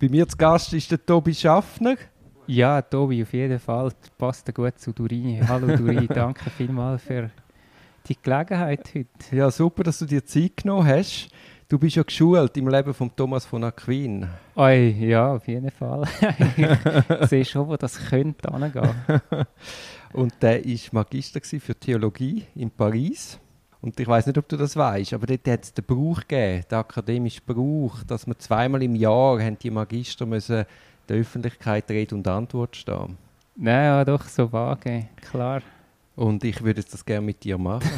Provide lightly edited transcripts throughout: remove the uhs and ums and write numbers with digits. Bei mir zu Gast ist der Tobi Schaffner. Ja, Tobi, auf jeden Fall. Passt gut zu Doreen. Hallo Doreen, danke vielmals für die Gelegenheit heute. Ja, super, dass du dir Zeit genommen hast. Du bist ja geschult im Leben von Thomas von Aquin. Oi, ja, auf jeden Fall. Ich sehe schon, wo das könnte hingehen. Und der war Magister für Theologie in Paris. Und ich weiss nicht, ob du das weißt, aber dort hat es den Brauch gegeben, den akademischen Brauch, dass man zweimal im Jahr haben die Magister müssen der Öffentlichkeit Rede und Antwort stehen. Nein, ja, doch, so vage, klar. Und ich würde das gerne mit dir machen.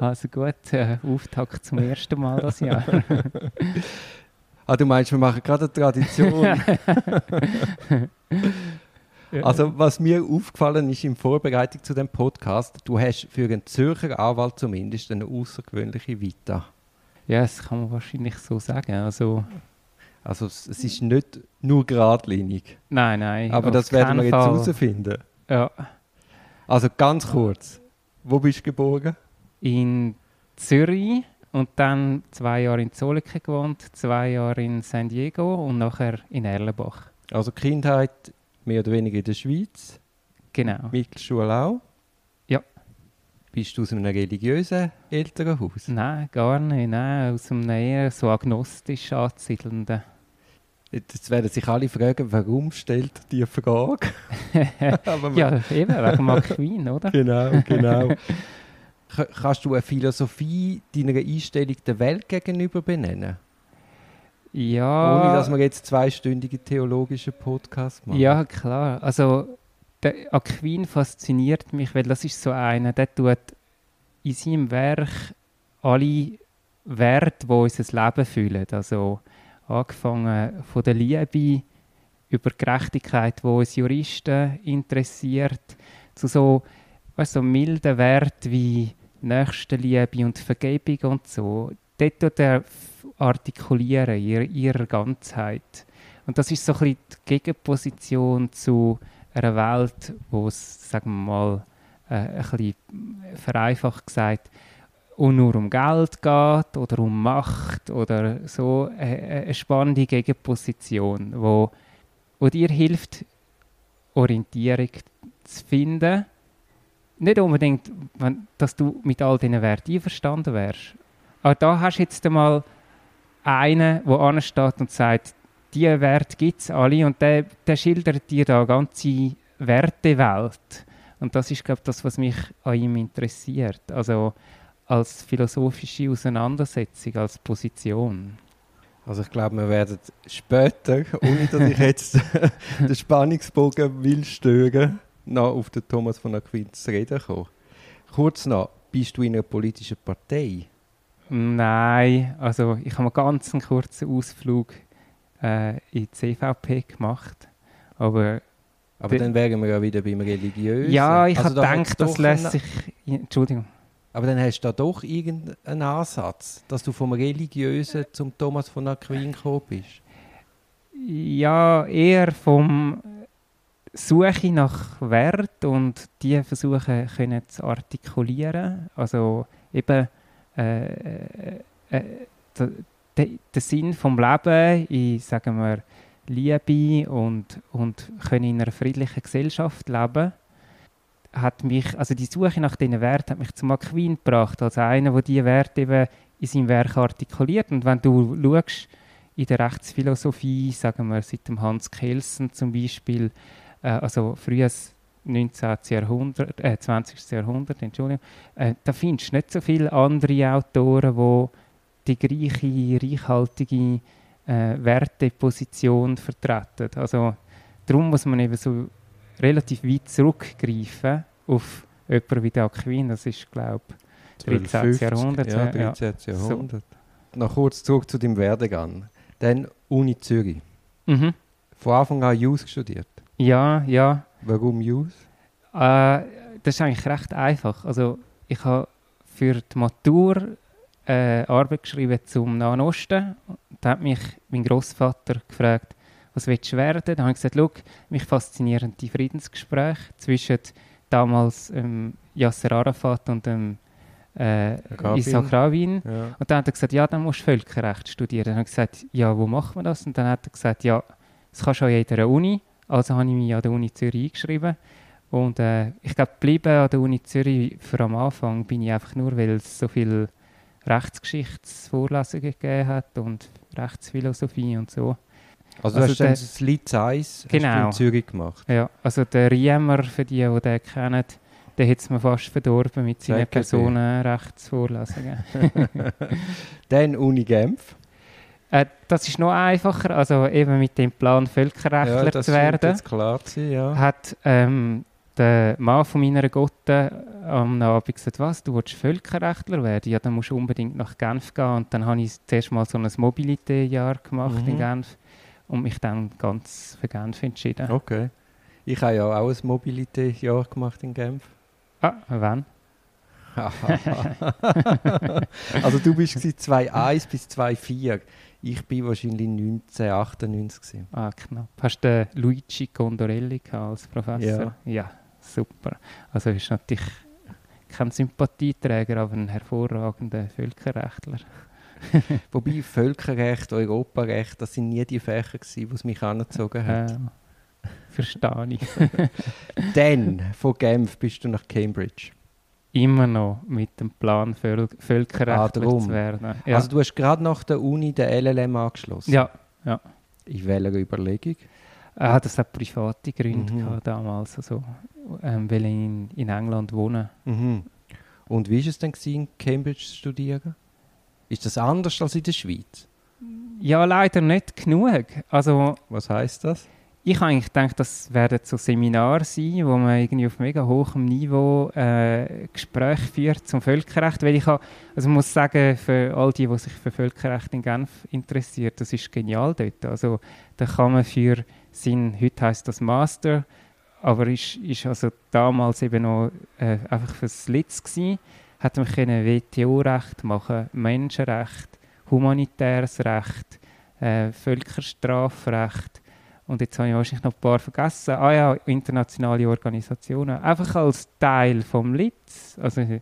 Also gut, Auftakt zum ersten Mal das Jahr. Ah, du meinst, wir machen gerade eine Tradition. Also was mir aufgefallen ist in Vorbereitung zu dem Podcast, du hast für einen Zürcher Anwalt zumindest eine außergewöhnliche Vita. Ja, das kann man wahrscheinlich so sagen. Also es ist nicht nur geradlinig. Nein, nein. Aber das werden wir jetzt herausfinden. Ja. Also ganz kurz, wo bist du geboren? In Zürich und dann 2 Jahre in Zolliken gewohnt, 2 Jahre in San Diego und nachher in Erlenbach. Also Kindheit mehr oder weniger in der Schweiz. Genau. Mittelschule auch. Ja. Bist du aus einem religiösen Elternhaus? Nein, gar nicht. Nein, aus einem eher so agnostisch anzusiedelnden. Jetzt werden sich alle fragen, warum stellt die Frage? Ja, eben, wegen Aquin, oder? Genau. Kannst du eine Philosophie deiner Einstellung der Welt gegenüber benennen? Ja. Ohne, dass wir jetzt 2-stündige theologische Podcast machen. Ja, klar. Also, der Aquin fasziniert mich, weil das ist so einer, der tut in seinem Werk alle Werte, die unser Leben füllen. Also, angefangen von der Liebe, über die Gerechtigkeit, die uns Juristen interessiert, zu so, weißt, so milden Werten wie Nächstenliebe und Vergebung und so. Dort tut er artikulieren in ihrer Ganzheit. Und das ist so ein bisschen die Gegenposition zu einer Welt, wo es, sagen wir mal, ein bisschen vereinfacht gesagt, und nur um Geld geht oder um Macht oder so eine spannende Gegenposition, wo dir hilft, Orientierung zu finden. Nicht unbedingt, dass du mit all diesen Werten einverstanden wärst. Aber da hast du jetzt einmal einen, der ansteht und sagt, diese Werte gibt es alle und der schildert dir da eine ganze Wertewelt. Und das ist, glaube ich, das, was mich an ihm interessiert. Also als philosophische Auseinandersetzung, als Position. Also ich glaube, wir werden später, ohne dass ich jetzt den Spannungsbogen will stören, noch auf den Thomas von Aquin zu reden kommen. Kurz noch, bist du in einer politischen Partei? Nein, also ich habe einen ganz kurzen Ausflug in die CVP gemacht, aber dann wären wir ja wieder beim Religiösen. Ja, ich habe gedacht, das lässt sich... Entschuldigung. Aber dann hast du da doch irgendeinen Ansatz, dass du vom Religiösen zum Thomas von Aquin gekommen bist. Ja, eher vom Suche nach Wert und die versuchen können zu artikulieren. Also eben der Sinn des Lebens in, sagen wir, Liebe und können in einer friedlichen Gesellschaft leben. Hat mich, also die Suche nach diesen Werten hat mich zum Aquin gebracht, also einer, der diese Werte eben in seinem Werk artikuliert. Und wenn du schaust, in der Rechtsphilosophie, sagen wir seit dem Hans Kelsen zum Beispiel, also frühes 20. Jahrhundert, Entschuldigung, da findest du nicht so viele andere Autoren, die gleiche, reichhaltige Werteposition vertreten. Also darum muss man eben so relativ weit zurückgreifen auf jemanden wie der Aquin, das ist, glaube ich, 13. Jahrhundert. Ja, 13. Jahrhundert. So. Noch kurz zurück zu deinem Werdegang. Dann Uni Zürich. Mhm. Von Anfang an Jus studiert? Ja. Warum Jus? Das ist eigentlich recht einfach. Also, ich habe für die Matur Arbeit geschrieben zum Nahen Osten. Da hat mich mein Grossvater gefragt, was willst du werden? Dann habe ich gesagt, schau, mich faszinieren die Friedensgespräche zwischen damals Yasser Arafat und dem Isaac Rabin. Ja. Und dann hat er gesagt, ja, dann musst du Völkerrecht studieren. Dann habe ich gesagt, ja, wo macht man das? Und dann hat er gesagt, ja, das kannst du an jeder Uni. Also habe ich mich an der Uni Zürich eingeschrieben. Und ich glaube, geblieben an der Uni Zürich für am Anfang bin ich einfach nur, weil es so viele Rechtsgeschichtsvorlesungen gegeben hat und Rechtsphilosophie und so. Also du hast dann das Litz 1 in Zürich gemacht? Ja, also der Riemer, für die, die den kennen, der hat es mir fast verdorben mit seinen Personenrechtsvorlesungen. Dann Uni Genf? Das ist noch einfacher, also eben mit dem Plan Völkerrechtler zu werden. Das klar sein, ja. Hat der Mann von meiner Gotte am Abend gesagt, was, du willst Völkerrechtler werden? Ja, dann musst du unbedingt nach Genf gehen. Und dann habe ich zuerst mal so ein Mobilité-Jahr gemacht in Genf und mich dann ganz für Genf entschieden. Okay. Ich habe ja auch ein Mobilité-Jahr gemacht in Genf. Ah, wann? Also du warst 2001 bis 2004. Ich war wahrscheinlich 1998 gewesen. Ah, knapp. Hast du den Luigi Condorelli als Professor? Ja. Ja, super. Also ist natürlich kein Sympathieträger, aber ein hervorragender Völkerrechtler. Wobei Völkerrecht, Europarecht, das waren nie die Fächer, die es mich angezogen hat. Verstehe ich. Dann, von Genf bist du nach Cambridge. Immer noch mit dem Plan, Völkerrechtler zu werden. Ja. Also du hast gerade nach der Uni den LLM angeschlossen? Ja. Ja. In welcher Überlegung? Das hat private Gründe damals. Also, weil ich in England wohne. Mhm. Und wie war es denn in Cambridge zu studieren? Ist das anders als in der Schweiz? Ja, leider nicht genug. Also, was heisst das? Ich habe eigentlich gedacht, das werden so Seminare sein, wo man irgendwie auf mega hohem Niveau Gespräche führt zum Völkerrecht. Weil ich also muss sagen, für all die, die sich für Völkerrecht in Genf interessieren, das ist genial dort. Also da kann man für seinen, heute heisst das Master, aber ist also damals eben noch einfach fürs Litz gewesen, hat man WTO-Recht machen, Menschenrecht, humanitäres Recht, Völkerstrafrecht. Und jetzt habe ich wahrscheinlich noch ein paar vergessen. Ah ja, internationale Organisationen. Einfach als Teil des Litz. Also,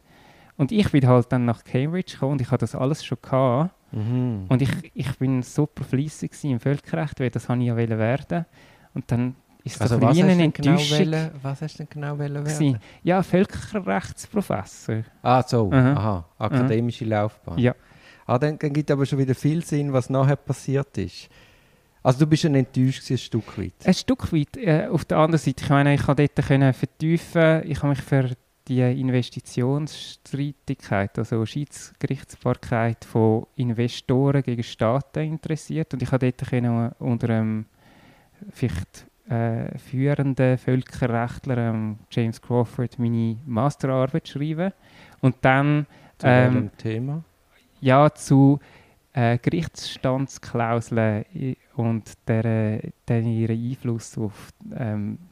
und ich bin halt dann nach Cambridge gekommen und ich hatte das alles schon gehabt. Mhm. Und ich bin super fleissig im Völkerrecht, weil das wollte ich ja werden. Und dann ist das also eine Enttäuschung. Genau was hast du denn genau werden gewesen? Ja, Völkerrechtsprofessor. Ah so, aha. Akademische Laufbahn. Ja. Ah, dann gibt es aber schon wieder viel Sinn, was nachher passiert ist. Also du bist enttäuscht ein Stück weit? Ein Stück weit. Auf der anderen Seite, ich meine, ich konnte dort vertiefen. Ich habe mich für die Investitionsstreitigkeit, also Schiedsgerichtsbarkeit von Investoren gegen Staaten interessiert. Und ich konnte dort unter einem vielleicht führenden Völkerrechtler, James Crawford, meine Masterarbeit schreiben. Und dann... Zu welchem Thema? Ja, zu... Gerichtsstandsklauseln und deren Einfluss auf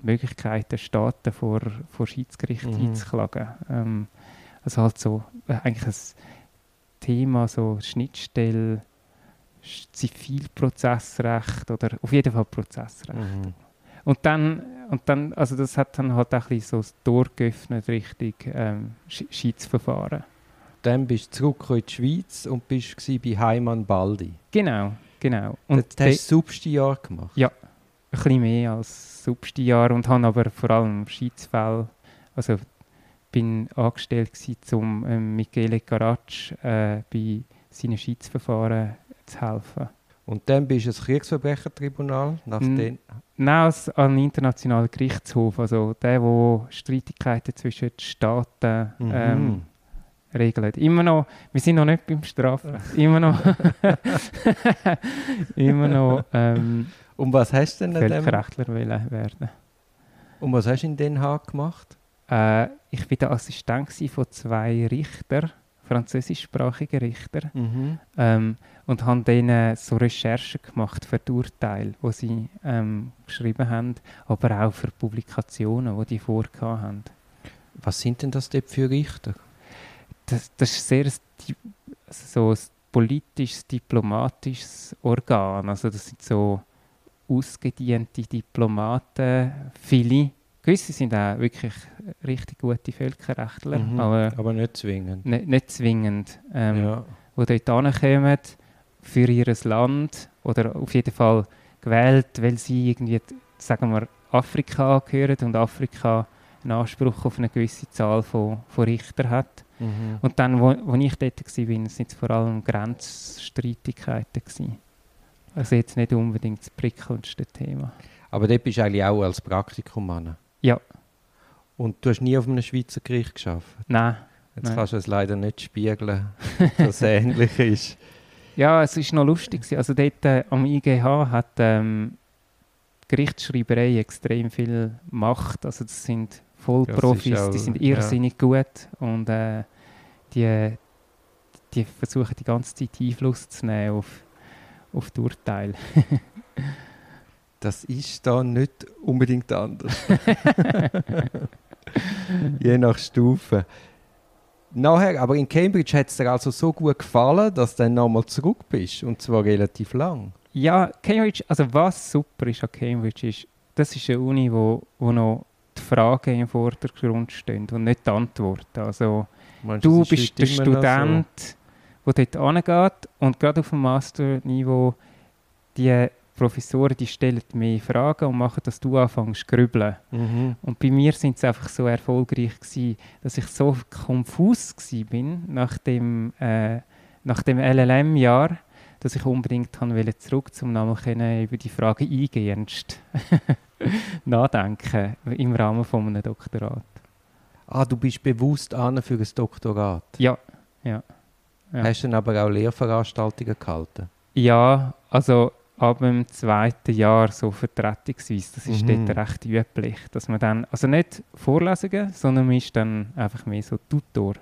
Möglichkeiten, Staaten vor Schiedsgericht einzuklagen. Also halt so eigentlich ein Thema, so Schnittstelle, Zivilprozessrecht oder auf jeden Fall Prozessrecht. Mhm. Und dann, also das hat dann halt auch ein bisschen so das Tor geöffnet Richtung Schiedsverfahren. Dann bist du zurück in die Schweiz und bist bei Heimann Baldi. Genau. Und das hast du das Substijahr gemacht? Ja, ein bisschen mehr als Substijahr und habe aber vor allem Schiedsfälle. Also bin angestellt gewesen, um Michele Garatsch bei seinen Schiedsverfahren zu helfen. Und dann bist du ins Kriegsverbrechertribunal? Nein, an den internationalen Gerichtshof. Also der Streitigkeiten zwischen den Staaten regelt. Immer noch, wir sind noch nicht beim Strafrecht. Immer noch. Und was hast du denn Völkerrechtler werden? Und was hast du in Den Haag gemacht? Ich war der Assistent von 2 Richtern, französischsprachigen Richtern, und habe denen so Recherchen gemacht für die Urteile, die sie geschrieben haben, aber auch für Publikationen, die vorgehabt haben. Was sind denn das dort für Richter? Das ist sehr so ein politisches, diplomatisches Organ. Also das sind so ausgediente Diplomaten, viele, Gewisse sind auch wirklich richtig gute Völkerrechtler. Mhm, aber nicht zwingend. Nicht zwingend. Die dort hinkommen für ihr Land oder auf jeden Fall gewählt, weil sie irgendwie, sagen wir, Afrika angehören und Afrika einen Anspruch auf eine gewisse Zahl von Richtern hat. Mhm. Und dann, wo ich dort war, waren es vor allem Grenzstreitigkeiten gewesen. Also jetzt nicht unbedingt das prickelndste Thema. Aber dort bist du eigentlich auch als Praktikum an. Ja. Und du hast nie auf einem Schweizer Gericht geschafft? Nein. Jetzt kannst du es leider nicht spiegeln, dass es ähnlich ist. Ja, es war noch lustig. Also dort am IGH hat die Gerichtsschreiberei extrem viel Macht. Also das sind Vollprofis, die sind irrsinnig gut. Und die versuchen die ganze Zeit Einfluss zu nehmen auf die Urteile. Das ist da nicht unbedingt anders. Je nach Stufe. Nachher, aber in Cambridge hat es dir also so gut gefallen, dass du dann nochmal zurück bist, und zwar relativ lang. Ja, Cambridge, also was super ist an Cambridge ist, das ist eine Uni, wo noch die Fragen im Vordergrund stehen und nicht die Antworten. Also meinst, du bist der Student, so, der dort hingeht, und gerade auf dem Master-Niveau, die Professoren, die stellen mehr Fragen und machen, dass du anfängst zu grübeln. Mhm. Und bei mir sind es einfach so erfolgreich gewesen, dass ich so konfus gsi bin nach dem LLM-Jahr, dass ich unbedingt zurück wollte, um nochmal über die Frage eingehendst nachdenken im Rahmen von einem Doktorat. Ah, du bist bewusst für ein Doktorat? Ja. Hast du dann aber auch Lehrveranstaltungen gehalten? Ja, also ab dem zweiten Jahr so vertretungsweise. Das ist dort recht üblich, dass man dann, also nicht Vorlesungen, sondern man ist dann einfach mehr so Tutor.